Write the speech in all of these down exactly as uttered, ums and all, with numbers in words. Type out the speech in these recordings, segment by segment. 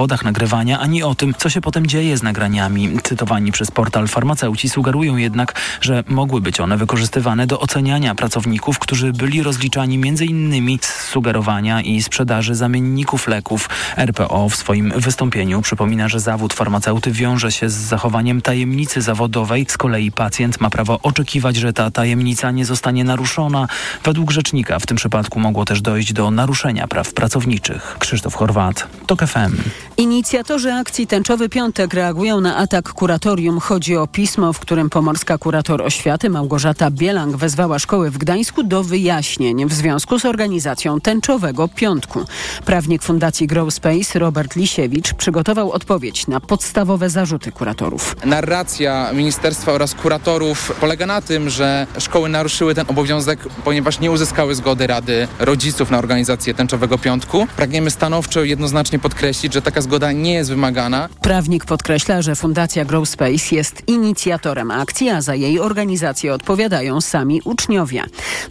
zawodach nagrywania, ani o tym, co się potem dzieje z nagraniami. Cytowani przez portal farmaceuci sugerują jednak, że mogły być one wykorzystywane do oceniania pracowników, którzy byli rozliczani między innymi z sugerowania i sprzedaży zamienników leków. R P O w swoim wystąpieniu przypomina, że zawód farmaceuty wiąże się z zachowaniem tajemnicy zawodowej. Z kolei pacjent ma prawo oczekiwać, że ta tajemnica nie zostanie naruszona. Według rzecznika w tym przypadku mogło też dojść do naruszenia praw pracowniczych. Krzysztof Chorwat, T O K F M. Inicjatorzy akcji Tęczowy Piątek reagują na atak kuratorium. Chodzi o pismo, w którym pomorska kurator oświaty Małgorzata Bielang wezwała szkoły w Gdańsku do wyjaśnień w związku z organizacją Tęczowego Piątku. Prawnik Fundacji Grow Space Robert Lisiewicz przygotował odpowiedź na podstawowe zarzuty kuratorów. Narracja ministerstwa oraz kuratorów polega na tym, że szkoły naruszyły ten obowiązek, ponieważ nie uzyskały zgody Rady Rodziców na organizację Tęczowego Piątku. Pragniemy stanowczo i jednoznacznie podkreślić, że taka zgoda nie jest wymagana. Prawnik podkreśla, że Fundacja Grow Space jest inicjatorem akcji, a za jej organizację odpowiadają sami uczniowie.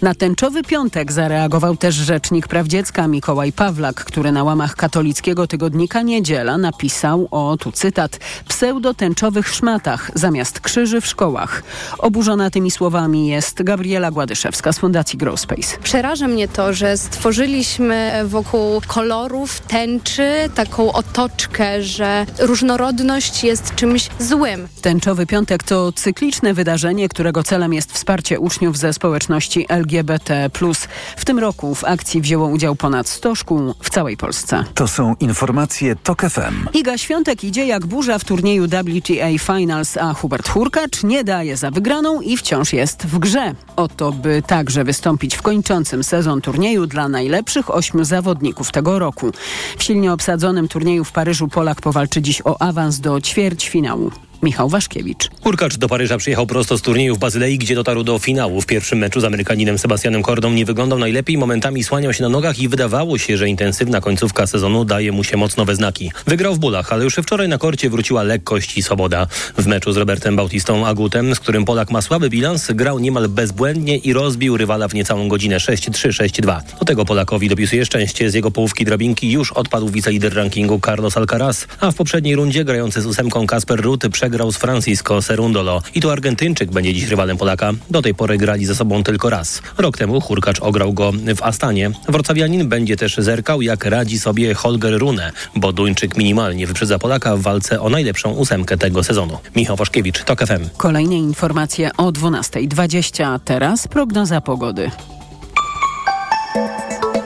Na Tęczowy Piątek zareagował też rzecznik praw dziecka Mikołaj Pawlak, który na łamach katolickiego tygodnika Niedziela napisał o, tu cytat, pseudotęczowych szmatach zamiast krzyży w szkołach. Oburzona tymi słowami jest Gabriela Gładyszewska z Fundacji Grow Space. Przeraża mnie to, że stworzyliśmy wokół kolorów, tęczy taką otoczkę, że różnorodność jest czymś złym. Tęczowy Piątek to cykliczne wydarzenie, którego celem jest wsparcie uczniów ze społeczności L G B T plus. W tym roku w akcji wzięło udział ponad sto szkół w całej Polsce. To są informacje T O K F M. Iga Świątek idzie jak burza w turnieju W T A Finals, a Hubert Hurkacz nie daje za wygraną i wciąż jest w grze. O to, by także wystąpić w kończącym sezon turnieju dla najlepszych ośmiu zawodników tego roku. W silnie obsadzonym turnieju w Paryżu Polak powalczy dziś o awans do ćwierćfinału. Michał Waszkiewicz. Hurkacz do Paryża przyjechał prosto z turnieju w Bazylei, gdzie dotarł do finału. W pierwszym meczu z Amerykaninem Sebastianem Kordą nie wyglądał najlepiej, momentami słaniał się na nogach i wydawało się, że intensywna końcówka sezonu daje mu się mocno we znaki. Wygrał w bólach, ale już wczoraj na korcie wróciła lekkość i swoboda. W meczu z Robertem Bautistą Agutem, z którym Polak ma słaby bilans, grał niemal bezbłędnie i rozbił rywala w niecałą godzinę sześć trzy, sześć dwa. Do tego Polakowi dopisuje szczęście. Z jego połówki drabinki już odpadł wicelider rankingu Carlos Alcaraz, a w poprzedniej rundzie grający z ósemką Kasper Ruud grał z Francisco Serundolo. I to Argentyńczyk będzie dziś rywalem Polaka. Do tej pory grali ze sobą tylko raz. Rok temu Hurkacz ograł go w Astanie. Wrocławianin będzie też zerkał, jak radzi sobie Holger Rune, bo Duńczyk minimalnie wyprzedza Polaka w walce o najlepszą ósemkę tego sezonu. Michał Waszkiewicz, T O K F M. Kolejne informacje o dwunastej dwadzieścia. Teraz prognoza pogody.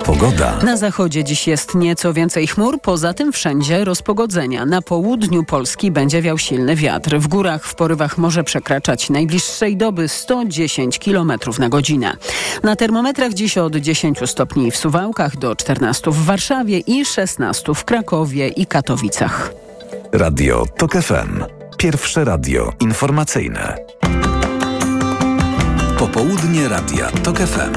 Pogoda. Na zachodzie dziś jest nieco więcej chmur, poza tym wszędzie rozpogodzenia. Na południu Polski będzie wiał silny wiatr. W górach w porywach może przekraczać najbliższej doby sto dziesięć kilometrów na godzinę. Na termometrach dziś od dziesięć stopni w Suwałkach do czternastu w Warszawie i szesnastu w Krakowie i Katowicach. Radio T O K F M. Pierwsze radio informacyjne. Popołudnie Radia T O K F M.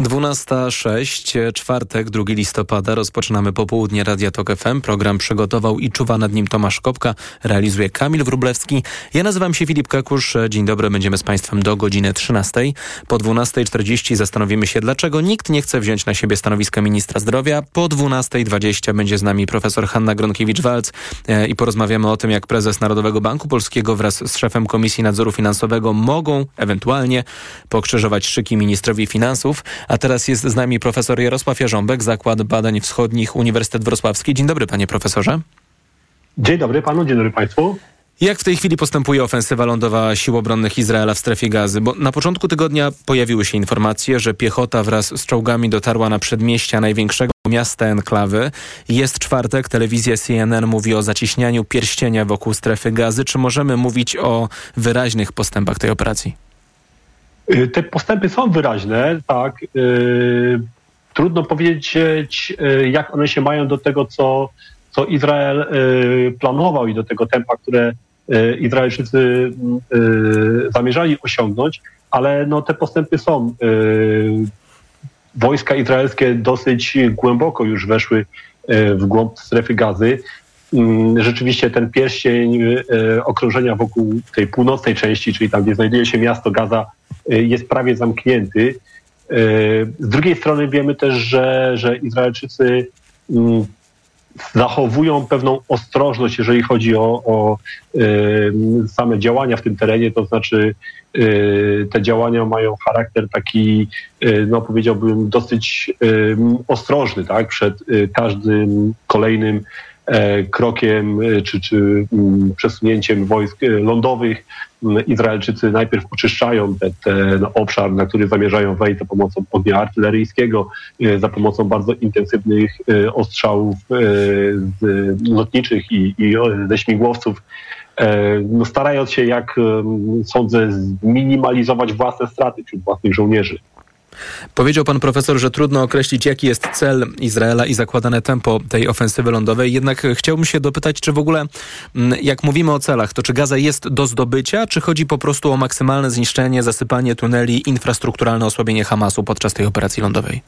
dwunasta zero sześć, czwartek, drugiego listopada. Rozpoczynamy popołudnie Radia T O K F M. Program przygotował i czuwa nad nim Tomasz Kopka. Realizuje Kamil Wróblewski. Ja nazywam się Filip Kakusz. Dzień dobry, będziemy z Państwem do godziny trzynastej. Po dwunastej czterdzieści zastanowimy się, dlaczego nikt nie chce wziąć na siebie stanowiska ministra zdrowia. Po dwunastej dwadzieścia będzie z nami profesor Hanna Gronkiewicz-Waltz i porozmawiamy o tym, jak prezes Narodowego Banku Polskiego wraz z szefem Komisji Nadzoru Finansowego mogą ewentualnie pokrzyżować szyki ministrowi finansów. A teraz jest z nami profesor Jarosław Jarząbek, Zakład Badań Wschodnich, Uniwersytet Wrocławski. Dzień dobry, panie profesorze. Dzień dobry panu, dzień dobry państwu. Jak w tej chwili postępuje ofensywa lądowa sił obronnych Izraela w strefie Gazy? Bo na początku tygodnia pojawiły się informacje, że piechota wraz z czołgami dotarła na przedmieścia największego miasta enklawy. Jest czwartek, telewizja C N N mówi o zaciśnianiu pierścienia wokół strefy Gazy. Czy możemy mówić o wyraźnych postępach tej operacji? Te postępy są wyraźne, tak. Yy, trudno powiedzieć, yy, jak one się mają do tego, co, co Izrael yy, planował i do tego tempa, które yy, Izraelczycy yy, zamierzali osiągnąć, ale no, te postępy są. Yy, wojska izraelskie dosyć głęboko już weszły yy, w głąb strefy Gazy. Rzeczywiście ten pierścień okrążenia wokół tej północnej części, czyli tam, gdzie znajduje się miasto Gaza, jest prawie zamknięty. Z drugiej strony wiemy też, że, że Izraelczycy zachowują pewną ostrożność, jeżeli chodzi o, o y, same działania w tym terenie, to znaczy y, te działania mają charakter taki, y, no powiedziałbym, dosyć y, ostrożny, tak, przed y, każdym kolejnym krokiem czy, czy przesunięciem wojsk lądowych. Izraelczycy najpierw oczyszczają ten, ten obszar, na który zamierzają wejść za pomocą ognia artyleryjskiego, za pomocą bardzo intensywnych ostrzałów lotniczych i, i ze śmigłowców, no starając się, jak sądzę, zminimalizować własne straty wśród własnych żołnierzy. Powiedział pan profesor, że trudno określić, jaki jest cel Izraela i zakładane tempo tej ofensywy lądowej. Jednak chciałbym się dopytać, czy w ogóle, jak mówimy o celach, to czy Gaza jest do zdobycia, czy chodzi po prostu o maksymalne zniszczenie, zasypanie tuneli, infrastrukturalne osłabienie Hamasu podczas tej operacji lądowej?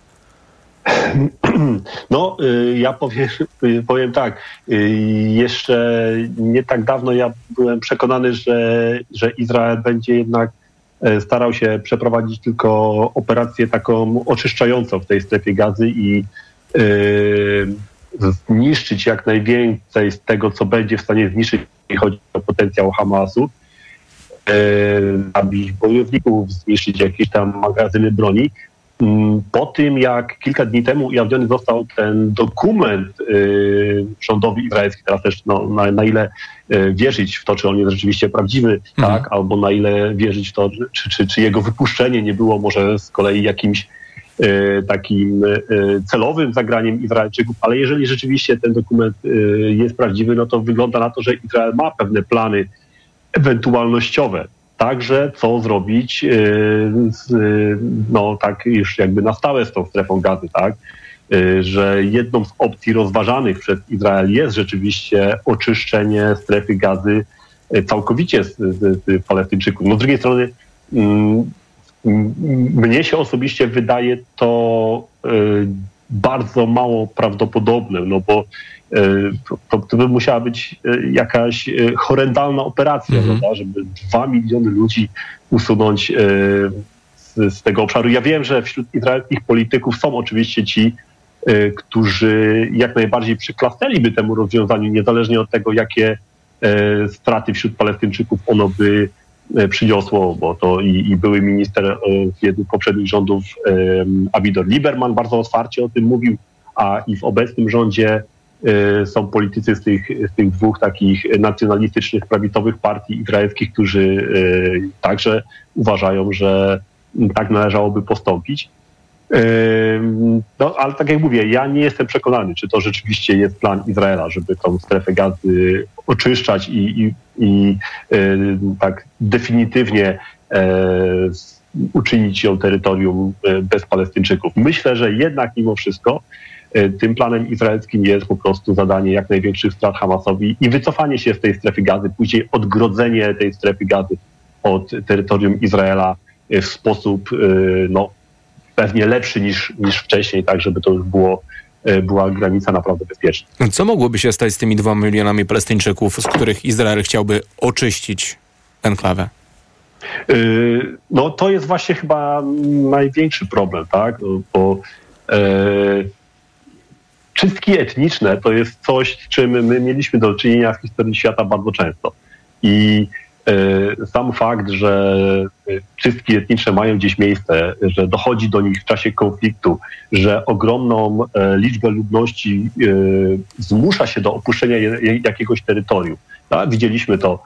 No, ja powiem, powiem tak, jeszcze nie tak dawno ja byłem przekonany, że, że Izrael będzie jednak starał się przeprowadzić tylko operację taką oczyszczającą w tej strefie Gazy i yy, zniszczyć jak najwięcej z tego, co będzie w stanie zniszczyć, jeśli chodzi o potencjał Hamasu, yy, zabić bojowników, zniszczyć jakieś tam magazyny broni. Yy, po tym, jak kilka dni temu ujawniony został ten dokument yy, rządowi izraelski, teraz też no, na, na ile wierzyć w to, czy on jest rzeczywiście prawdziwy, mhm. tak, albo na ile wierzyć w to, czy, czy, czy jego wypuszczenie nie było może z kolei jakimś e, takim e, celowym zagraniem Izraelczyków, ale jeżeli rzeczywiście ten dokument e, jest prawdziwy, no to wygląda na to, że Izrael ma pewne plany ewentualnościowe, także co zrobić e, z, no tak już jakby na stałe z tą strefą Gazy, tak, że jedną z opcji rozważanych przez Izrael jest rzeczywiście oczyszczenie strefy Gazy całkowicie z, z, z Palestyńczyków. No z drugiej strony m, m, mnie się osobiście wydaje to y, bardzo mało prawdopodobne, no bo y, to, to by musiała być jakaś horrendalna operacja, mm-hmm. prawda, żeby dwa miliony ludzi usunąć y, z, z tego obszaru. Ja wiem, że wśród izraelskich polityków są oczywiście ci, którzy jak najbardziej przyklasnęliby temu rozwiązaniu, niezależnie od tego, jakie e, straty wśród Palestyńczyków ono by e, przyniosło, bo to i, i były minister e, jednych poprzednich rządów e, Avigdor Lieberman bardzo otwarcie o tym mówił, a i w obecnym rządzie e, są politycy z tych, z tych dwóch takich nacjonalistycznych, prawicowych partii izraelskich, którzy e, także uważają, że tak należałoby postąpić. No, ale tak jak mówię, ja nie jestem przekonany, czy to rzeczywiście jest plan Izraela, żeby tą strefę Gazy oczyszczać i, i, i y, tak definitywnie y, uczynić ją terytorium bez Palestyńczyków. Myślę, że jednak mimo wszystko y, tym planem izraelskim jest po prostu zadanie jak największych strat Hamasowi i wycofanie się z tej strefy Gazy, później odgrodzenie tej strefy Gazy od terytorium Izraela w sposób y, no pewnie lepszy niż, niż wcześniej, tak żeby to już było, była granica naprawdę bezpieczna. Co mogłoby się stać z tymi dwoma milionami Palestyńczyków, z których Izrael chciałby oczyścić enklawę? Yy, no to jest właśnie chyba największy problem, tak? Bo yy, czystki etniczne to jest coś, z czym my mieliśmy do czynienia w historii świata bardzo często. I sam fakt, że czystki etniczne mają gdzieś miejsce, że dochodzi do nich w czasie konfliktu, że ogromną liczbę ludności zmusza się do opuszczenia jakiegoś terytorium. Widzieliśmy to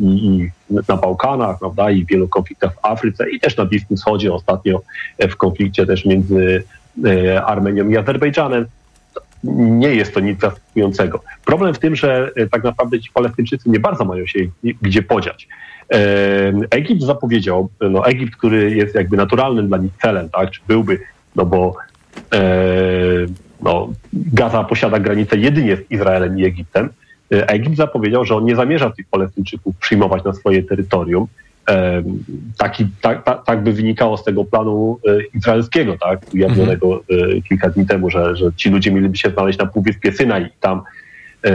i na Bałkanach, prawda, i w wielu konfliktach w Afryce i też na Bliskim Wschodzie, ostatnio w konflikcie też między Armenią i Azerbejdżanem. Nie jest to nic zaskakującego. Problem w tym, że tak naprawdę ci Palestyńczycy nie bardzo mają się gdzie podziać. Egipt zapowiedział, no Egipt, który jest jakby naturalnym dla nich celem, tak, czy byłby, no bo e, no, Gaza posiada granicę jedynie z Izraelem i Egiptem. Egipt zapowiedział, że on nie zamierza tych Palestyńczyków przyjmować na swoje terytorium. E, taki, tak, tak, tak by wynikało z tego planu e, izraelskiego, tak, ujawnionego e, kilka dni temu, że, że ci ludzie mieliby się znaleźć na półwyspie Synaj i tam e,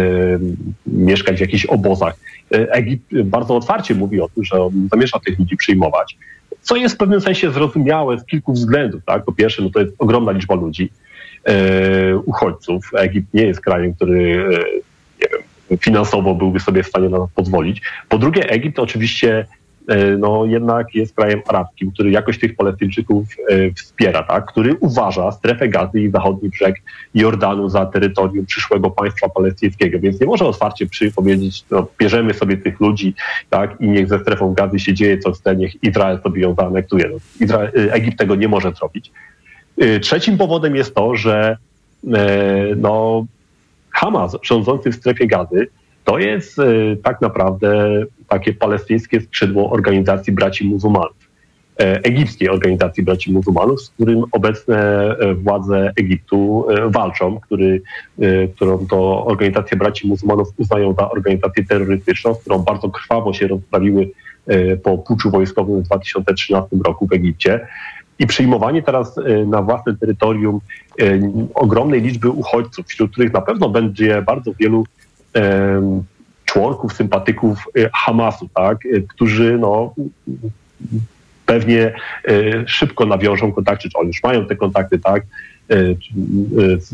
mieszkać w jakichś obozach. E, Egipt bardzo otwarcie mówi o tym, że on zamierza tych ludzi przyjmować, co jest w pewnym sensie zrozumiałe z kilku względów. Tak? Po pierwsze, no to jest ogromna liczba ludzi. uchodźców. Egipt nie jest krajem, który nie wiem, finansowo byłby sobie w stanie na to pozwolić. Po drugie, Egipt oczywiście no, jednak jest krajem arabskim, który jakoś tych Palestyńczyków wspiera, tak? Który uważa strefę Gazy i zachodni brzeg Jordanu za terytorium przyszłego państwa palestyńskiego, więc nie może otwarcie powiedzieć, no, bierzemy sobie tych ludzi, tak? I niech ze strefą Gazy się dzieje co chce, niech Izrael sobie ją zaanektuje. No, Izrael, Egipt tego nie może zrobić. Trzecim powodem jest to, że no, Hamas rządzący w strefie Gazy to jest tak naprawdę takie palestyńskie skrzydło Organizacji Braci Muzułmanów, egipskiej Organizacji Braci Muzułmanów, z którym obecne władze Egiptu walczą, który, którą to Organizację Braci Muzułmanów uznają za organizację terrorystyczną, z którą bardzo krwawo się rozprawiły po puczu wojskowym w dwa tysiące trzynastym roku w Egipcie. I przyjmowanie teraz na własne terytorium ogromnej liczby uchodźców, wśród których na pewno będzie bardzo wielu członków, sympatyków Hamasu, tak, którzy no, pewnie szybko nawiążą kontakty, czy oni już mają te kontakty, tak, z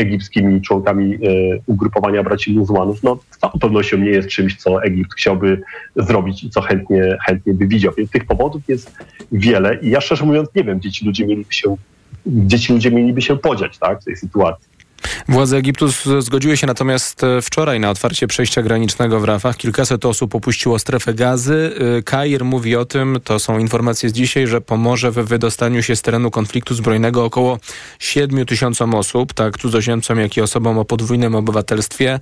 egipskimi członkami ugrupowania braci muzułmanów, no z całą pewnością nie jest czymś, co Egipt chciałby zrobić i co chętnie, chętnie by widział. Więc tych powodów jest wiele i ja szczerze mówiąc nie wiem, gdzie ci ludzie mieliby się, gdzie ci ludzie mieliby się podziać, tak, w tej sytuacji. Władze Egiptu zgodziły się natomiast wczoraj na otwarcie przejścia granicznego w Rafach. Kilkaset osób opuściło strefę Gazy. Kair mówi o tym, to są informacje z dzisiaj, że pomoże w wydostaniu się z terenu konfliktu zbrojnego około siedmiu tysiącom osób, tak cudzoziemcom, jak i osobom o podwójnym obywatelstwie.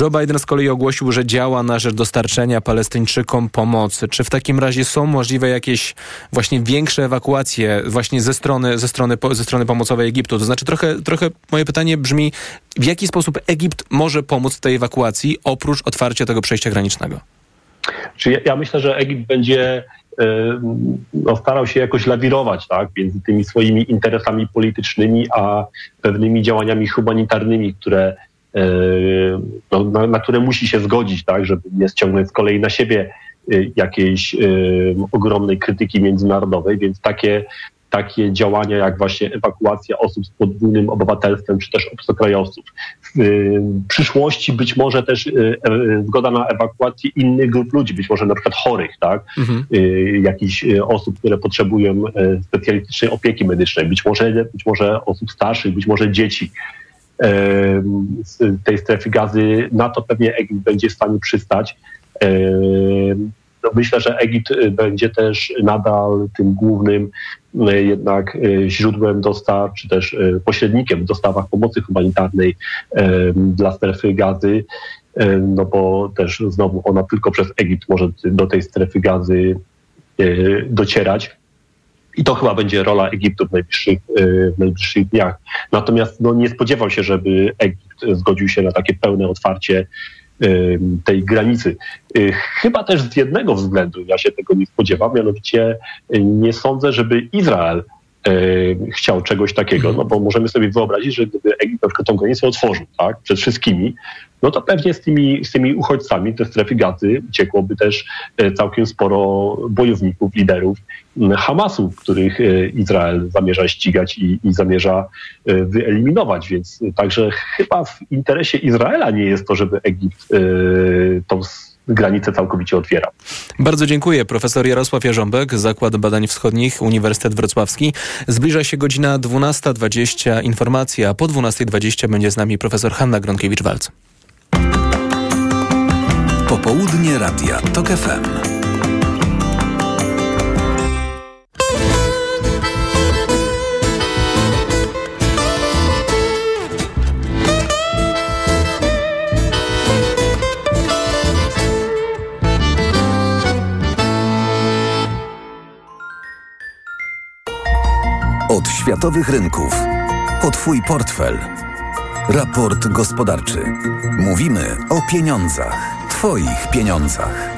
Joe Biden z kolei ogłosił, że działa na rzecz dostarczenia Palestyńczykom pomocy. Czy w takim razie są możliwe jakieś właśnie większe ewakuacje właśnie ze strony, ze strony, ze strony pomocowej Egiptu? To znaczy trochę, trochę moje pytanie brzmi, w jaki sposób Egipt może pomóc w tej ewakuacji oprócz otwarcia tego przejścia granicznego? Czyli ja myślę, że Egipt będzie no, starał się jakoś lawirować, tak, między tymi swoimi interesami politycznymi a pewnymi działaniami humanitarnymi, które, no, na, na które musi się zgodzić, tak, żeby nie ściągnąć z kolei na siebie jakiejś ogromnej krytyki międzynarodowej, więc takie Takie działania jak właśnie ewakuacja osób z podwójnym obywatelstwem czy też obcokrajowców. W przyszłości być może też zgoda na ewakuację innych grup ludzi, być może na przykład chorych, tak? Mhm. Jakichś osób, które potrzebują specjalistycznej opieki medycznej, być może, być może osób starszych, być może dzieci z tej strefy Gazy. Na to pewnie Egipt będzie w stanie przystać. Myślę, że Egipt będzie też nadal tym głównym jednak źródłem dostaw, czy też pośrednikiem w dostawach pomocy humanitarnej dla strefy Gazy, no bo też znowu ona tylko przez Egipt może do tej strefy Gazy docierać. I to chyba będzie rola Egiptu w najbliższych, w najbliższych dniach. Natomiast no, nie spodziewał się, żeby Egipt zgodził się na takie pełne otwarcie tej granicy. Chyba też z jednego względu ja się tego nie spodziewam, mianowicie nie sądzę, żeby Izrael chciał czegoś takiego, no bo możemy sobie wyobrazić, że gdyby Egipt na przykład tą granicę otworzył, tak, przed wszystkimi, no to pewnie z tymi, z tymi uchodźcami do strefy Gazy uciekłoby też całkiem sporo bojowników, liderów Hamasu, których Izrael zamierza ścigać i, i zamierza wyeliminować, więc także chyba w interesie Izraela nie jest to, żeby Egipt yy, tą granicę całkowicie otwiera. Bardzo dziękuję. Profesor Jarosław Jarząbek, Zakład Badań Wschodnich, Uniwersytet Wrocławski. Zbliża się godzina dwunasta dwadzieścia. Informacja. Po dwunastej dwadzieścia będzie z nami profesor Hanna Gronkiewicz-Waltz. Popołudnie Radia TOK F M. Od światowych rynków po Twój portfel. Raport gospodarczy. Mówimy o pieniądzach. Twoich pieniądzach.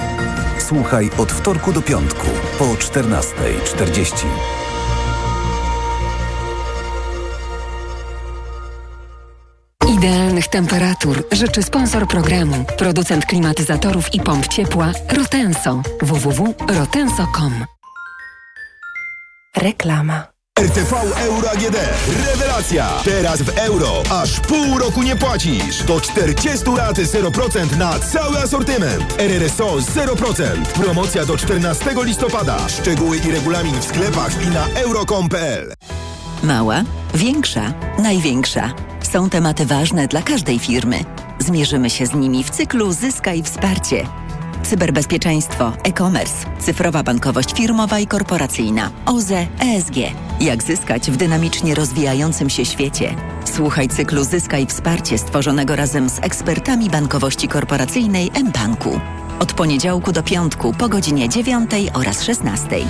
Słuchaj od wtorku do piątku po czternastej czterdzieści. Idealnych temperatur życzy sponsor programu. Producent klimatyzatorów i pomp ciepła Rotenso. w w w kropka rotenso kropka com. Reklama. R T V Euro A G D. Rewelacja! Teraz w euro aż pół roku nie płacisz. Do czterdzieści rat zero procent na cały asortyment. R R S O zero procent. Promocja do czternastego listopada. Szczegóły i regulamin w sklepach i na euro kropka com kropka p l. Mała, większa, największa. Są tematy ważne dla każdej firmy. Zmierzymy się z nimi w cyklu Zyskaj Wsparcie. Cyberbezpieczeństwo, e-commerce, cyfrowa bankowość firmowa i korporacyjna, O Z E, E S G. Jak zyskać w dynamicznie rozwijającym się świecie? Słuchaj cyklu Zyskaj Wsparcie stworzonego razem z ekspertami bankowości korporacyjnej mBanku. Od poniedziałku do piątku po godzinie dziewiątej oraz szesnastej.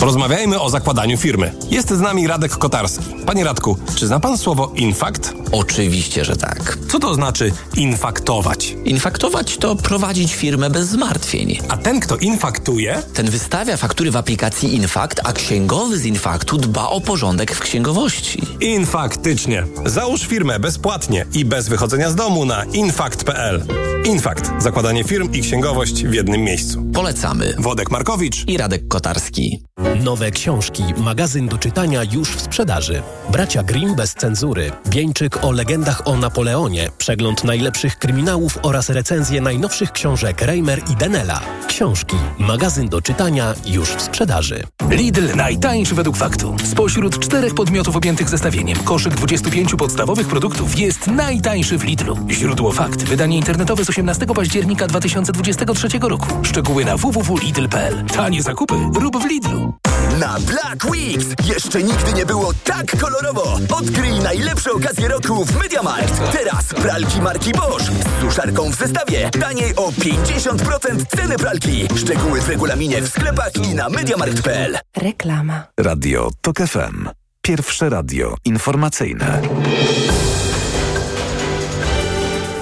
Rozmawiajmy o zakładaniu firmy. Jest z nami Radek Kotarski. Panie Radku, czy zna pan słowo infakt? Oczywiście, że tak. Co to znaczy infaktować? Infaktować to prowadzić firmę bez zmartwień. A ten, kto infaktuje? Ten wystawia faktury w aplikacji Infakt, a księgowy z Infaktu dba o porządek w księgowości. Infaktycznie. Załóż firmę bezpłatnie i bez wychodzenia z domu na infakt kropka p l. Infakt. Zakładanie firm i księgowość w jednym miejscu. Polecamy. Włodek Markowicz i Radek Kotarski. Nowe książki, magazyn do czytania już w sprzedaży. Bracia Grimm bez cenzury, Wieńczyk o legendach o Napoleonie, przegląd najlepszych kryminałów oraz recenzje najnowszych książek Reimer i Denela. Książki, magazyn do czytania już w sprzedaży. Lidl najtańszy według Faktu. Spośród czterech podmiotów objętych zestawieniem koszyk dwudziestu pięciu podstawowych produktów jest najtańszy w Lidlu. Źródło Fakt. Wydanie internetowe z osiemnastego października dwa tysiące dwudziestego trzeciego roku. Szczegóły na w w w kropka lidl kropka p l. Tanie zakupy rób w Lidlu. Na Black Weeks jeszcze nigdy nie było tak kolorowo. Odkryj najlepsze okazje roku w MediaMarkt. Teraz pralki marki Bosch z suszarką w zestawie. Taniej o pięćdziesiąt procent ceny pralki. Szczegóły w regulaminie w sklepach i na MediaMarkt kropka p l. Reklama. Radio T O K F M. Pierwsze radio informacyjne.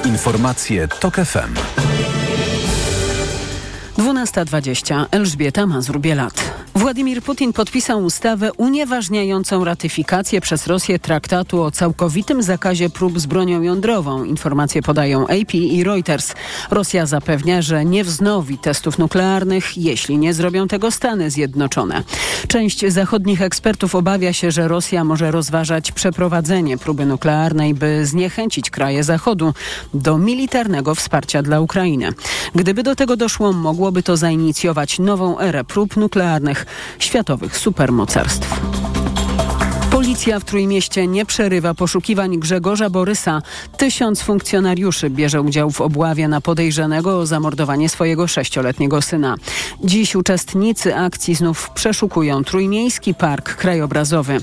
Informacje T O K F M. dwunasta dwadzieścia. Elżbieta Mazur-Bielat. Władimir Putin podpisał ustawę unieważniającą ratyfikację przez Rosję traktatu o całkowitym zakazie prób z bronią jądrową. Informacje podają A P i Reuters. Rosja zapewnia, że nie wznowi testów nuklearnych, jeśli nie zrobią tego Stany Zjednoczone. Część zachodnich ekspertów obawia się, że Rosja może rozważać przeprowadzenie próby nuklearnej, by zniechęcić kraje Zachodu do militarnego wsparcia dla Ukrainy. Gdyby do tego doszło, mogłoby to zainicjować nową erę prób nuklearnych światowych supermocarstw. Policja w Trójmieście nie przerywa poszukiwań Grzegorza Borysa. Tysiąc funkcjonariuszy bierze udział w obławie na podejrzanego o zamordowanie swojego sześcioletniego syna. Dziś uczestnicy akcji znów przeszukują Trójmiejski Park Krajobrazowy.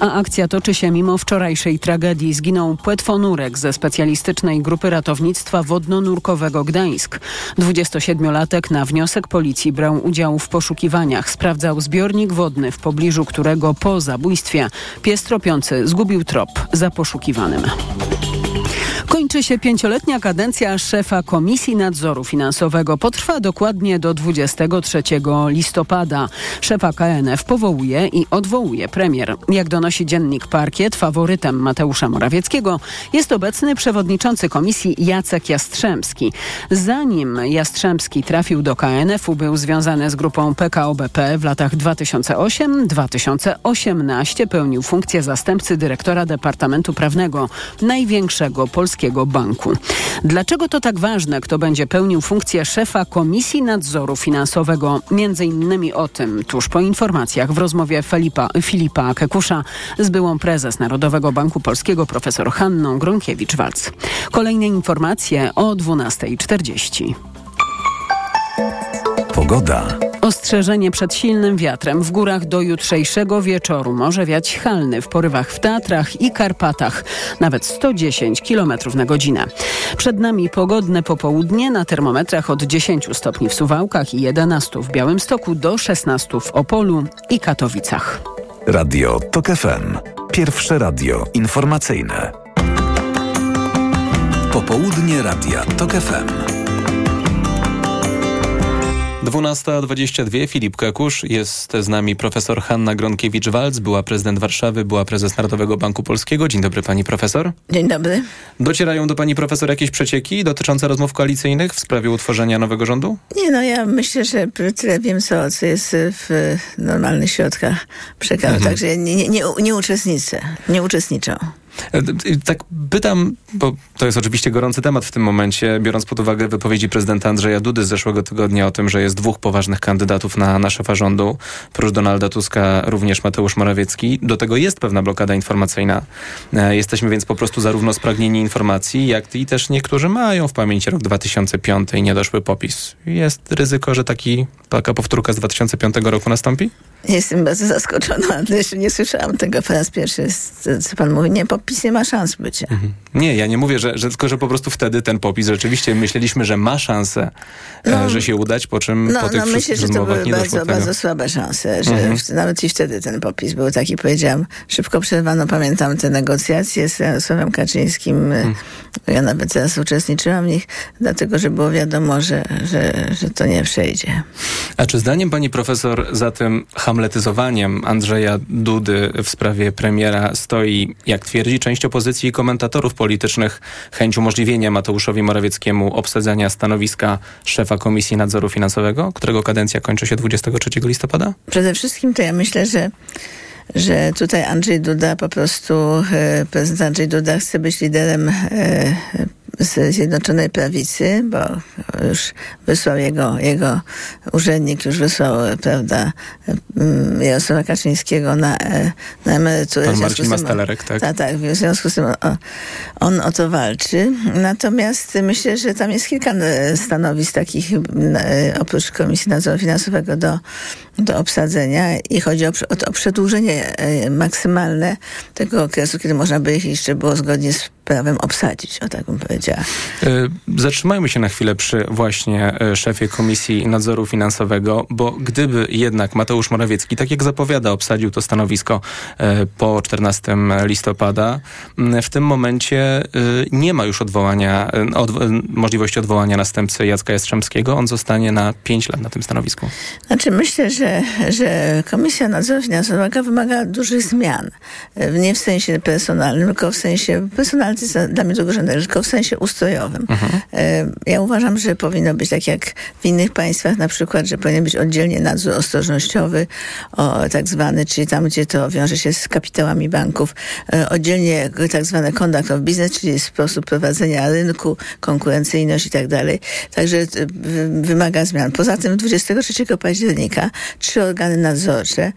A akcja toczy się mimo wczorajszej tragedii. Zginął płetwonurek ze specjalistycznej grupy ratownictwa wodno-nurkowego Gdańsk. dwudziestosiedmiolatek na wniosek policji brał udział w poszukiwaniach. Sprawdzał zbiornik wodny, w pobliżu którego po zabójstwie pies tropiący zgubił trop za poszukiwanym. Kończy się pięcioletnia kadencja szefa Komisji Nadzoru Finansowego. Potrwa dokładnie do dwudziestego trzeciego listopada. Szefa K N F powołuje i odwołuje premier. Jak donosi dziennik Parkiet, faworytem Mateusza Morawieckiego jest obecny przewodniczący komisji Jacek Jastrzębski. Zanim Jastrzębski trafił do K N F-u, był związany z grupą P K O B P w latach dwa tysiące osiem do dwa tysiące osiemnastego. Pełnił funkcję zastępcy dyrektora Departamentu Prawnego największego polskiego banku. Dlaczego to tak ważne, kto będzie pełnił funkcję szefa Komisji Nadzoru Finansowego? Między innymi o tym tuż po informacjach w rozmowie Filipa, Filipa Kakusza z byłą prezes Narodowego Banku Polskiego profesor Hanną Gronkiewicz-Waltz. Kolejne informacje o dwunasta czterdzieści. Pogoda. Ostrzeżenie przed silnym wiatrem. W górach do jutrzejszego wieczoru może wiać halny, w porywach w Tatrach i Karpatach. Nawet sto dziesięć kilometrów na godzinę. Przed nami pogodne popołudnie, na termometrach od dziesięć stopni w Suwałkach i jedenaście w Białymstoku do szesnaście w Opolu i Katowicach. Radio T O K F M. Pierwsze radio informacyjne. Popołudnie Radia T O K F M. dwunasta dwadzieścia dwa, Filip Kakusz, jest z nami profesor Hanna Gronkiewicz-Waltz, była prezydent Warszawy, była prezes Narodowego Banku Polskiego. Dzień dobry pani profesor. Dzień dobry. Docierają do pani profesor jakieś przecieki dotyczące rozmów koalicyjnych w sprawie utworzenia nowego rządu? Nie, no ja myślę, że tyle wiem, co, co jest w normalnych środkach przekazu, mhm. także nie, nie, nie, nie uczestniczę, nie uczestniczą. Tak pytam, bo to jest oczywiście gorący temat w tym momencie, biorąc pod uwagę wypowiedzi prezydenta Andrzeja Dudy z zeszłego tygodnia o tym, że jest dwóch poważnych kandydatów na, na szefa rządu, prócz Donalda Tuska również Mateusz Morawiecki. Do tego jest pewna blokada informacyjna. Jesteśmy więc po prostu zarówno spragnieni informacji, jak i też niektórzy mają w pamięci rok dwa tysiące piąty i niedoszły popis. Jest ryzyko, że taki, taka powtórka z dwa tysiące piątego roku nastąpi? Jestem bardzo zaskoczona, jeszcze nie słyszałam tego po raz pierwszy, co pan mówi. Nie, popis nie ma szans bycia. Mhm. Nie, ja nie mówię, że, że tylko, że po prostu wtedy ten popis rzeczywiście myśleliśmy, że ma szansę, no, że się udać, po czym no, po tych no, myślę, że to były bardzo, bardzo słabe szanse, że mhm. w, nawet i wtedy ten popis był taki, powiedziałam, szybko przerwano, pamiętam te negocjacje z Jarosławem Kaczyńskim, mhm. ja nawet teraz uczestniczyłam w nich, dlatego, że było wiadomo, że, że, że to nie przejdzie. A czy zdaniem pani profesor zatem hamletyzowaniem Andrzeja Dudy w sprawie premiera stoi, jak twierdzi część opozycji i komentatorów politycznych, chęć umożliwienia Mateuszowi Morawieckiemu obsadzenia stanowiska szefa Komisji Nadzoru Finansowego, którego kadencja kończy się dwudziestego trzeciego listopada? Przede wszystkim to ja myślę, że że tutaj Andrzej Duda po prostu, prezydent Andrzej Duda chce być liderem z Zjednoczonej Prawicy, bo już wysłał jego, jego urzędnik, już wysłał, prawda, Jarosława Kaczyńskiego na, na emeryturę. Pan Marcin Mastalerek, tak? Tak, tak. W związku z tym on, on o to walczy. Natomiast myślę, że tam jest kilka stanowisk takich, oprócz Komisji Nadzoru Finansowego, do, do obsadzenia i chodzi o, o, o przedłużenie maksymalne tego okresu, kiedy można by ich jeszcze było zgodnie z prawem obsadzić, o tak bym powiedziała. Zatrzymajmy się na chwilę przy właśnie szefie Komisji Nadzoru Finansowego, bo gdyby jednak Mateusz Morawiecki, tak jak zapowiada, obsadził to stanowisko po czternastego listopada, w tym momencie nie ma już odwołania, odwo- możliwości odwołania następcy Jacka Jastrzębskiego. On zostanie na pięć lat na tym stanowisku. Znaczy myślę, że, że Komisja Nadzoru Finansowego wymaga dużych zmian. Nie w sensie personalnym, tylko w sensie personalnym dla mnie drugorzędne, tylko w sensie ustrojowym. Mhm. Ja uważam, że powinno być tak jak w innych państwach, na przykład, że powinien być oddzielnie nadzór ostrożnościowy, o, tak zwany, czyli tam, gdzie to wiąże się z kapitałami banków, oddzielnie tak zwane conduct of business, czyli sposób prowadzenia rynku, konkurencyjność i tak dalej. Także wymaga zmian. Poza tym dwudziestego trzeciego października trzy organy nadzorcze,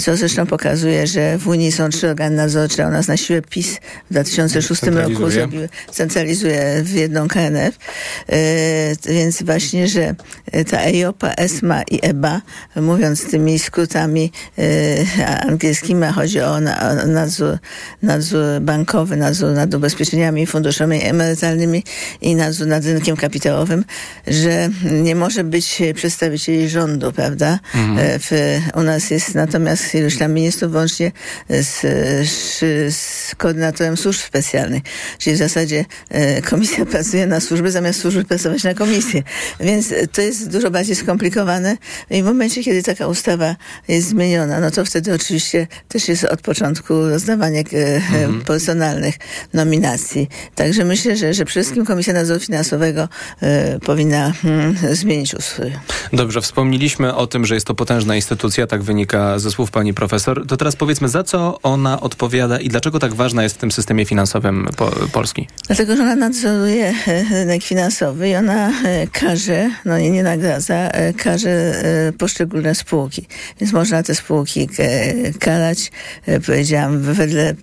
co zresztą pokazuje, że w Unii są trzy organy nadzorcze, a u nas na siłę PiS w dwa tysiące szóstym roku zrobił, centralizuje w jedną K N F, yy, więc właśnie, że ta EIOPA, ESMA i EBA, mówiąc tymi skrótami yy, angielskimi, a chodzi o, na, o nadzór, nadzór bankowy, nadzór nad ubezpieczeniami, funduszami emerytalnymi i nadzór nad rynkiem kapitałowym, że nie może być przedstawicieli rządu, prawda? Mhm. W, u nas jest natomiast iluś tam ministrów, włącznie z, z, z koordynatorem służb specjalnych. Czyli w zasadzie y, komisja pracuje na służby, zamiast służby pracować na komisję. Więc to jest dużo bardziej skomplikowane i w momencie, kiedy taka ustawa jest zmieniona, no to wtedy oczywiście też jest od początku rozdawanie y, mm-hmm. personalnych nominacji. Także myślę, że, że przede wszystkim Komisja Nadzoru Finansowego y, powinna y, zmienić ustrój. Dobrze, wspomnieliśmy o tym, że jest to potężna instytucja, tak wynika ze słów pani profesor. To teraz powiedzmy, za co ona odpowiada i dlaczego tak ważna jest w tym systemie finansowym Po, Polski? Dlatego, że ona nadzoruje rynek finansowy i ona karze, no nie, nie nagradza, karze poszczególne spółki. Więc można te spółki karać, powiedziałam, wedle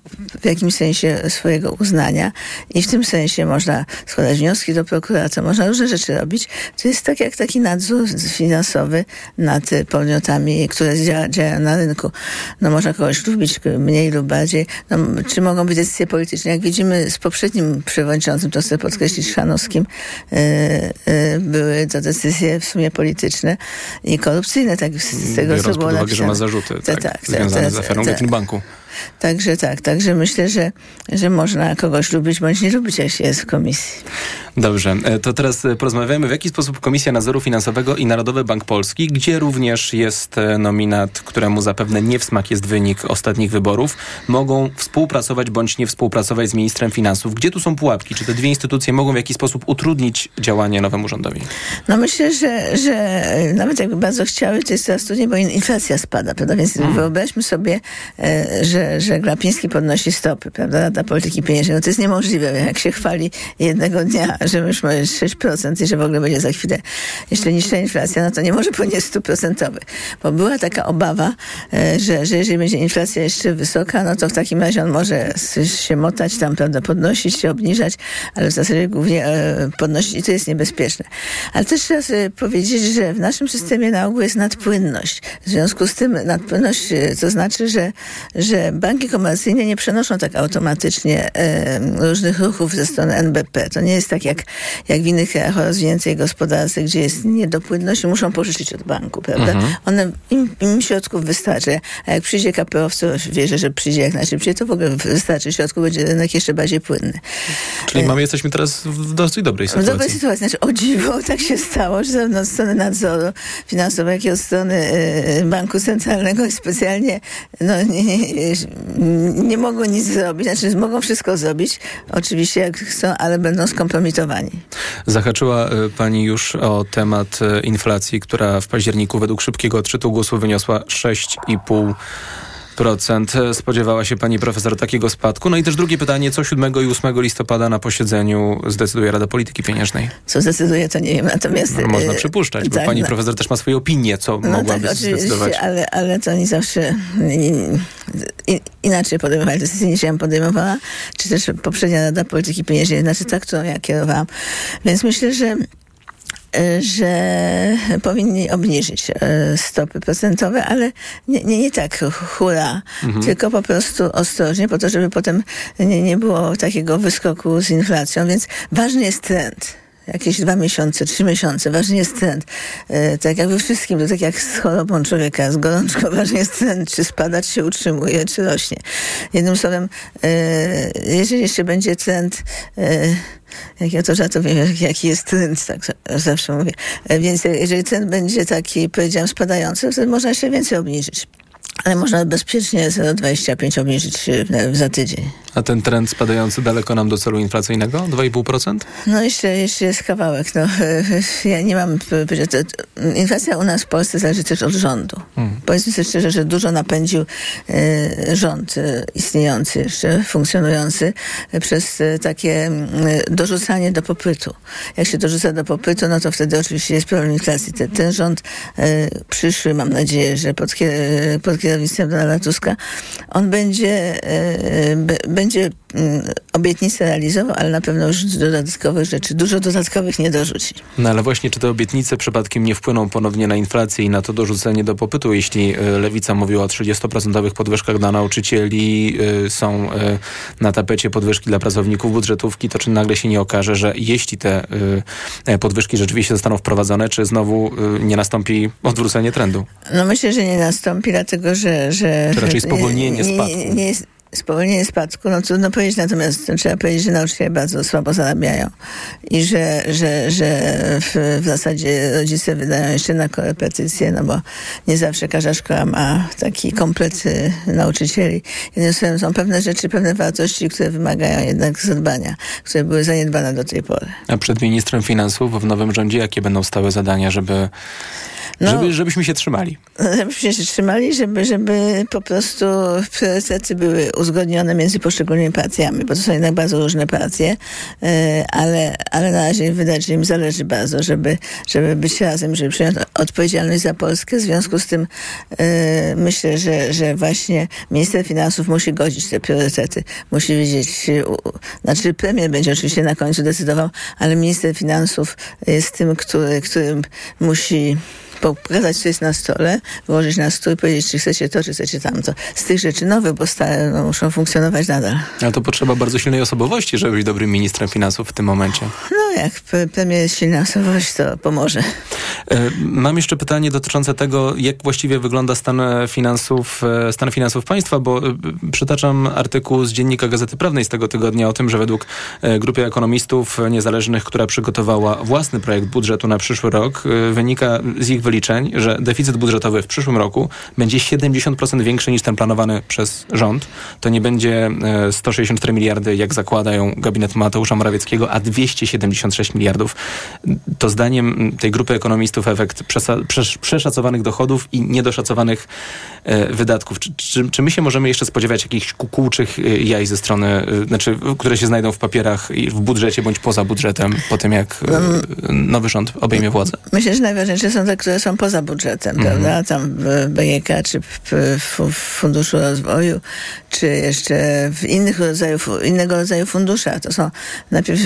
w jakimś sensie swojego uznania i w tym sensie można składać wnioski do prokuratora, można różne rzeczy robić. To jest tak jak taki nadzór finansowy nad podmiotami, które działają na rynku. No można kogoś lubić, mniej lub bardziej. No, czy mogą być decyzje polityczne? Jak widzimy, z poprzednim przewodniczącym, to chcę podkreślić, Chrzanowskim, yy, yy, były to decyzje w sumie polityczne i korupcyjne, tak z, z tego, co było napisane. Że ma zarzuty, to, tak, tak, związane to, to, z aferą Getin Banku. Także tak, także myślę, że, że można kogoś lubić bądź nie lubić, jak się jest w komisji. Dobrze, to teraz porozmawiamy, w jaki sposób Komisja Nadzoru Finansowego i Narodowy Bank Polski, gdzie również jest nominat, któremu zapewne nie w smak jest wynik ostatnich wyborów, mogą współpracować bądź nie współpracować z ministrem finansów. Gdzie tu są pułapki? Czy te dwie instytucje mogą w jakiś sposób utrudnić działanie nowemu rządowi? No myślę, że, że nawet jakby bardzo chciały, to jest coraz trudniej, bo inflacja spada, prawda? Więc hmm. wyobraźmy sobie, że, że Glapiński podnosi stopy, prawda? Rada Polityki Pieniężnej. No to jest niemożliwe, jak się chwali jednego dnia, że już mamy sześć procent i że w ogóle będzie za chwilę jeszcze niższa inflacja, no to nie może ponieść stuprocentowych. Bo była taka obawa, że, że jeżeli będzie inflacja jeszcze wysoka, no to w takim razie on może się motać tam, prawda, podnosić się, obniżać, ale w zasadzie głównie podnosić i to jest niebezpieczne. Ale też trzeba sobie powiedzieć, że w naszym systemie na ogół jest nadpłynność. W związku z tym nadpłynność to znaczy, że, że banki komercyjne nie przenoszą tak automatycznie różnych ruchów ze strony N B P. To nie jest tak jak jak w innych rozwiniętych gospodarce, gdzie jest niedopłynność, muszą pożyczyć od banku, prawda? Mhm. One, im, im środków wystarczy, a jak przyjdzie K P O, w co wierzę, że przyjdzie jak najszybciej, to w ogóle wystarczy środków, będzie rynek jeszcze bardziej płynny. Czyli mamy, jesteśmy teraz w dosyć dobrej sytuacji. W dobrej sytuacji. Znaczy, o dziwo, tak się stało, że zarówno od strony nadzoru finansowego, jak i od strony y, Banku Centralnego i specjalnie no, nie, nie, nie mogą nic zrobić, znaczy mogą wszystko zrobić, oczywiście jak chcą, ale będą skompromitowani. Zahaczyła pani już o temat inflacji, która w październiku według szybkiego odczytu głosu wyniosła sześć i pół procent. Spodziewała się pani profesor takiego spadku? No i też drugie pytanie, co siódmego i ósmego listopada na posiedzeniu zdecyduje Rada Polityki Pieniężnej? Co zdecyduje, to nie wiem, natomiast... No, można przypuszczać, yy, bo tak, pani no, profesor też ma swoje opinie, co no mogłaby tak, zdecydować. Ale, ale to nie zawsze... Nie, nie, nie. I, inaczej podejmowali decyzje niż ja podejmowała, czy też poprzednia Rada Polityki Pieniężnej, znaczy ta, którą ja kierowałam. Więc myślę, że że powinni obniżyć stopy procentowe, ale nie, nie, nie tak hura, mhm. tylko po prostu ostrożnie, po to, żeby potem nie, nie było takiego wyskoku z inflacją, więc ważny jest trend. Jakieś dwa miesiące, trzy miesiące. Ważny jest trend. Yy, tak jak we wszystkim, to tak jak z chorobą człowieka, z gorączką. Ważny jest trend, czy spada, czy się utrzymuje, czy rośnie. Jednym słowem, yy, jeżeli jeszcze będzie trend... Yy, Jak ja to rzadko wiem, jaki jest trend, tak zawsze mówię. Yy, więc jeżeli trend będzie taki, powiedziałam, spadający, to można jeszcze więcej obniżyć. Ale można bezpiecznie zero przecinek dwadzieścia pięć obniżyć za tydzień. A ten trend spadający daleko nam do celu inflacyjnego? dwa i pół procent? No jeszcze, jeszcze jest kawałek. No, ja nie mam... Inflacja u nas w Polsce zależy też od rządu. Hmm. Powiedzmy sobie szczerze, że dużo napędził rząd istniejący, jeszcze funkcjonujący przez takie dorzucanie do popytu. Jak się dorzuca do popytu, no to wtedy oczywiście jest problem inflacji. Ten, ten rząd przyszły, mam nadzieję, że pod, pod kierownictwem Donalda Tuska, on będzie, y, b, będzie obietnice realizował, ale na pewno już dodatkowych rzeczy, dużo dodatkowych nie dorzuci. No ale właśnie, czy te obietnice przypadkiem nie wpłyną ponownie na inflację i na to dorzucenie do popytu? Jeśli Lewica mówiła o trzydziestoprocentowych podwyżkach dla nauczycieli, y, są y, na tapecie podwyżki dla pracowników budżetówki, to czy nagle się nie okaże, że jeśli te y, podwyżki rzeczywiście zostaną wprowadzone, czy znowu y, nie nastąpi odwrócenie trendu? No myślę, że nie nastąpi, dlatego Że, że, to raczej spowolnienie nie, spadku. Nie, nie jest, spowolnienie spadku, no trudno powiedzieć, natomiast trzeba powiedzieć, że nauczyciele bardzo słabo zarabiają i że, że, że w, w zasadzie rodzice wydają jeszcze na korepetycje, no bo nie zawsze każda szkoła ma taki komplet nauczycieli. Jednym słowem, są pewne rzeczy, pewne wartości, które wymagają jednak zadbania, które były zaniedbane do tej pory. A przed ministrem finansów w nowym rządzie jakie będą stałe zadania, żeby... No, żeby, żebyśmy się trzymali. Żebyśmy się trzymali, żeby, żeby po prostu priorytety były uzgodnione między poszczególnymi partiami, bo to są jednak bardzo różne partie, yy, ale, ale na razie widać, że im zależy bardzo, żeby, żeby być razem, żeby przyjąć odpowiedzialność za Polskę. W związku z tym yy, myślę, że, że właśnie minister finansów musi godzić te priorytety. Musi wiedzieć, u, znaczy premier będzie oczywiście na końcu decydował, ale minister finansów jest tym, który, którym musi... pokazać, co jest na stole, włożyć na stół i powiedzieć, czy chcecie to, czy chcecie tamto. Z tych rzeczy nowych, bo stare no, muszą funkcjonować nadal. Ale to potrzeba bardzo silnej osobowości, żeby być dobrym ministrem finansów w tym momencie. No, jak premier jest silna osobowość, to pomoże. Mam jeszcze pytanie dotyczące tego, jak właściwie wygląda stan finansów, stan finansów państwa, bo przytaczam artykuł z Dziennika Gazety Prawnej z tego tygodnia o tym, że według grupy ekonomistów niezależnych, która przygotowała własny projekt budżetu na przyszły rok, wynika z ich wyliczeń, że deficyt budżetowy w przyszłym roku będzie siedemdziesiąt procent większy niż ten planowany przez rząd. To nie będzie sto sześćdziesiąt cztery miliardy, jak zakładają gabinet Mateusza Morawieckiego, a dwieście siedemdziesiąt sześć miliardów. To zdaniem tej grupy ekonomistów efekt przesa- przesz- przeszacowanych dochodów i niedoszacowanych e, wydatków. Czy, czy, czy my się możemy jeszcze spodziewać jakichś kukułczych jaj ze strony, e, znaczy, które się znajdą w papierach i w budżecie bądź poza budżetem po tym, jak e, nowy rząd obejmie władzę? Myślę, że najważniejsze są te, które są poza budżetem, mm-hmm. prawda? Tam w B G K, czy w, w, w Funduszu Rozwoju, czy jeszcze w innych rodzajów, innego rodzaju funduszach. To są najpierw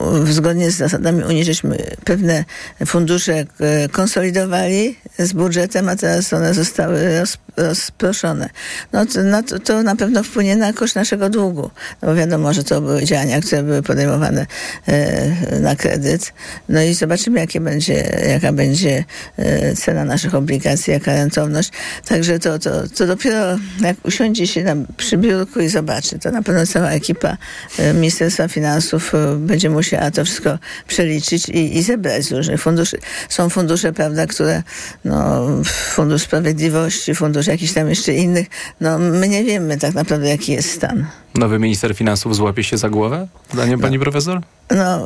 w, zgodnie z zasadami Unii żeśmy pewne fundusze konsolidowali z budżetem, a teraz one zostały roz, rozproszone. No to, no to, to na pewno wpłynie na koszt naszego długu. No bo wiadomo, że to były działania, które były podejmowane e, na kredyt. No i zobaczymy, jakie będzie, jaka będzie e, cena naszych obligacji, jaka rentowność. Także to, to, to dopiero jak usiądzie się na, przy biurku i zobaczy, to na pewno cała ekipa e, Ministerstwa Finansów e, będzie musiała to wszystko przeliczyć i, i zebrać z różnych funduszy. Są fundusze, prawda, które, no, Fundusz Sprawiedliwości, Fundusz jakichś tam jeszcze innych, no my nie wiemy tak naprawdę, jaki jest stan. Nowy minister finansów złapie się za głowę, zdaniem no. pani profesor? No,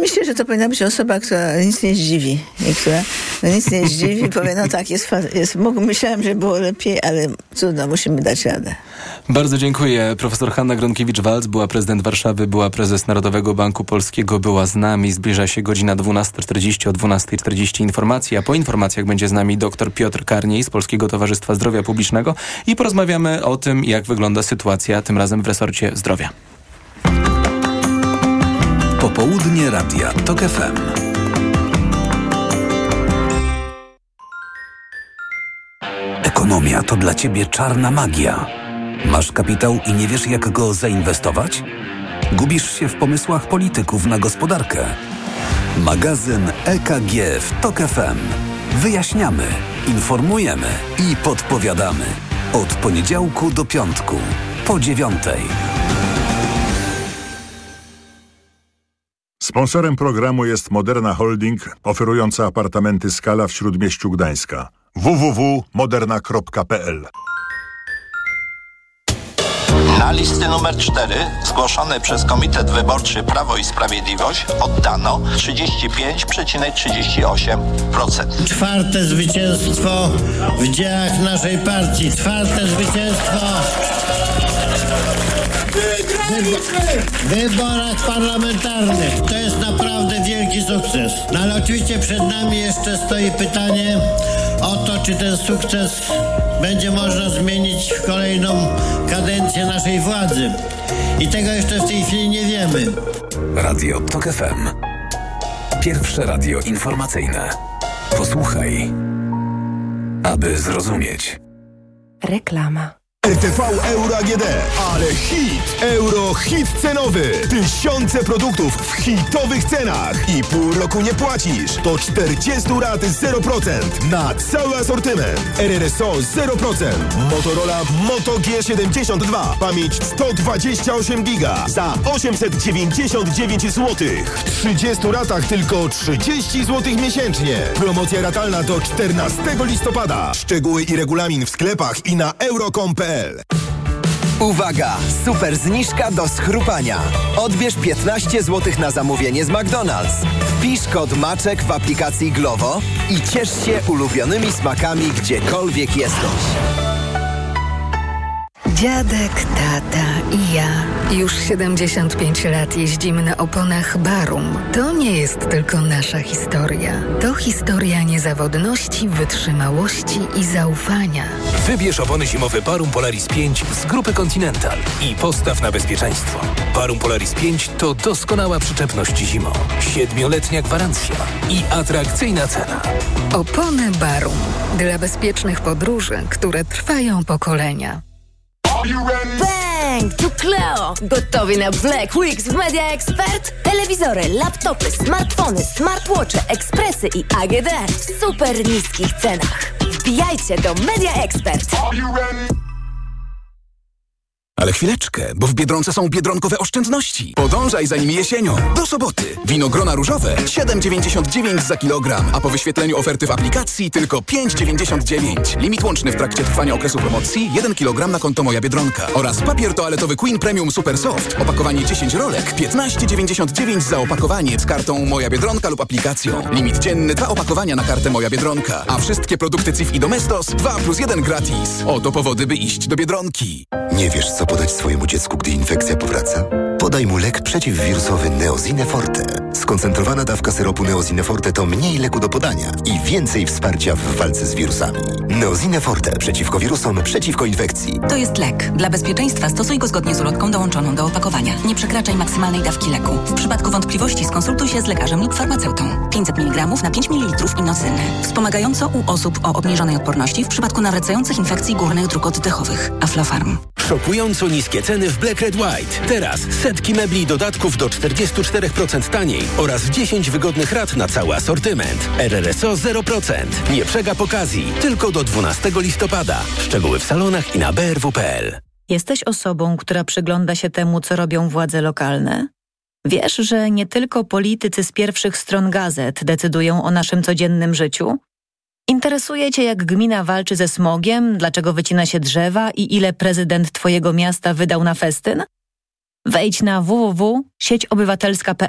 myślę, że to powinna być osoba, która nic nie zdziwi. I która nic nie zdziwi, powie, no tak, jest, jest, myślałem, że było lepiej, ale trudno, musimy dać radę. Bardzo dziękuję. Profesor Hanna Gronkiewicz-Waltz, była prezydent Warszawy, była prezes Narodowego Banku Polskiego, była z nami. Zbliża się godzina dwunasta czterdzieści, o dwunasta czterdzieści informacji, a po informacjach będzie z nami dr Piotr Karniej z Polskiego Towarzystwa Zdrowia Publicznego i porozmawiamy o tym, jak wygląda sytuacja, tym razem w resorcie zdrowia. Popołudnie Radia TOK F M. Ekonomia to dla ciebie czarna magia. Masz kapitał i nie wiesz, jak go zainwestować? Gubisz się w pomysłach polityków na gospodarkę. Magazyn E K G w TOK F M. Wyjaśniamy, informujemy i podpowiadamy. Od poniedziałku do piątku, po dziewiątej. Sponsorem programu jest Moderna Holding, oferująca apartamenty Skala w Śródmieściu Gdańska. w w w kropka moderna kropka p l. Na listy numer cztery, zgłoszone przez Komitet Wyborczy Prawo i Sprawiedliwość, oddano trzydzieści pięć przecinek trzydzieści osiem procent. Czwarte zwycięstwo w dziełach naszej partii. Czwarte zwycięstwo w wyborach parlamentarnych. To jest naprawdę wielki sukces. No ale oczywiście przed nami jeszcze stoi pytanie o to, czy ten sukces będzie można zmienić w kolejną kadencję naszej władzy. I tego jeszcze w tej chwili nie wiemy. Radio TOK F M. Pierwsze radio informacyjne. Posłuchaj, aby zrozumieć. Reklama. R T V Euro A G D. Ale hit! Euro hit cenowy. Tysiące produktów w hitowych cenach. I pół roku nie płacisz. To czterdzieści rat zero procent na cały asortyment. R R S O zero procent. Motorola Moto G siedemdziesiąt dwa. Pamięć sto dwadzieścia osiem giga. Za osiemset dziewięćdziesiąt dziewięć złotych. W trzydziestu ratach tylko trzydzieści złotych miesięcznie. Promocja ratalna do czternastego listopada. Szczegóły i regulamin w sklepach i na euro kropka com kropka p l. Uwaga! Super zniżka do schrupania. Odbierz piętnaście złotych na zamówienie z McDonald's. Wpisz kod MACZEK w aplikacji Glovo i ciesz się ulubionymi smakami, gdziekolwiek jesteś. Dziadek, tata i ja już siedemdziesiąt pięć lat jeździmy na oponach Barum. To nie jest tylko nasza historia. To historia niezawodności, wytrzymałości i zaufania. Wybierz opony zimowe Barum Polaris pięć z grupy Continental i postaw na bezpieczeństwo. Barum Polaris pięć to doskonała przyczepność zimą, siedmioletnia gwarancja i atrakcyjna cena. Opony Barum. Dla bezpiecznych podróży, które trwają pokolenia. Bang! Tuk, Kleo. Gotowi na Black Weeks w Media Expert? Telewizory, laptopy, smartfony, smartwatche, ekspresy i A G D w super niskich cenach. Wbijajcie do Media Expert. Ale chwileczkę, bo w Biedronce są biedronkowe oszczędności. Podążaj za nimi jesienią. Do soboty. Winogrona różowe siedem dziewięćdziesiąt dziewięć za kilogram, a po wyświetleniu oferty w aplikacji tylko pięć dziewięćdziesiąt dziewięć. Limit łączny w trakcie trwania okresu promocji jeden kilogram na konto Moja Biedronka. Oraz papier toaletowy Queen Premium Super Soft. Opakowanie dziesięć rolek, piętnaście dziewięćdziesiąt dziewięć za opakowanie z kartą Moja Biedronka lub aplikacją. Limit dzienny dwa opakowania na kartę Moja Biedronka. A wszystkie produkty C I F i Domestos dwa plus jeden gratis. Oto powody, by iść do Biedronki. Nie wiesz, co podać swojemu dziecku, gdy infekcja powraca? Podaj mu lek przeciwwirusowy Neosine Forte. Skoncentrowana dawka syropu Neosine Forte to mniej leku do podania i więcej wsparcia w walce z wirusami. Neosine Forte. Przeciwko wirusom, przeciwko infekcji. To jest lek. Dla bezpieczeństwa stosuj go zgodnie z ulotką dołączoną do opakowania. Nie przekraczaj maksymalnej dawki leku. W przypadku wątpliwości skonsultuj się z lekarzem lub farmaceutą. pięćset miligramów na pięć mililitrów inocyny. Wspomagająco u osób o obniżonej odporności w przypadku nawracających infekcji górnych dróg oddechowych. Aflofarm. Szokująco niskie ceny w Black Red White. Teraz setki mebli i dodatków do czterdzieści cztery procent taniej oraz dziesięć wygodnych rat na cały asortyment. R R S O zero procent. Nie przegap okazji. Tylko do dwunastego listopada. Szczegóły w salonach i na b r w kropka p l. Jesteś osobą, która przygląda się temu, co robią władze lokalne? Wiesz, że nie tylko politycy z pierwszych stron gazet decydują o naszym codziennym życiu? Interesuje Cię, jak gmina walczy ze smogiem, dlaczego wycina się drzewa i ile prezydent Twojego miasta wydał na festyn? Wejdź na w w w kropka sieć obywatelska kropka p l.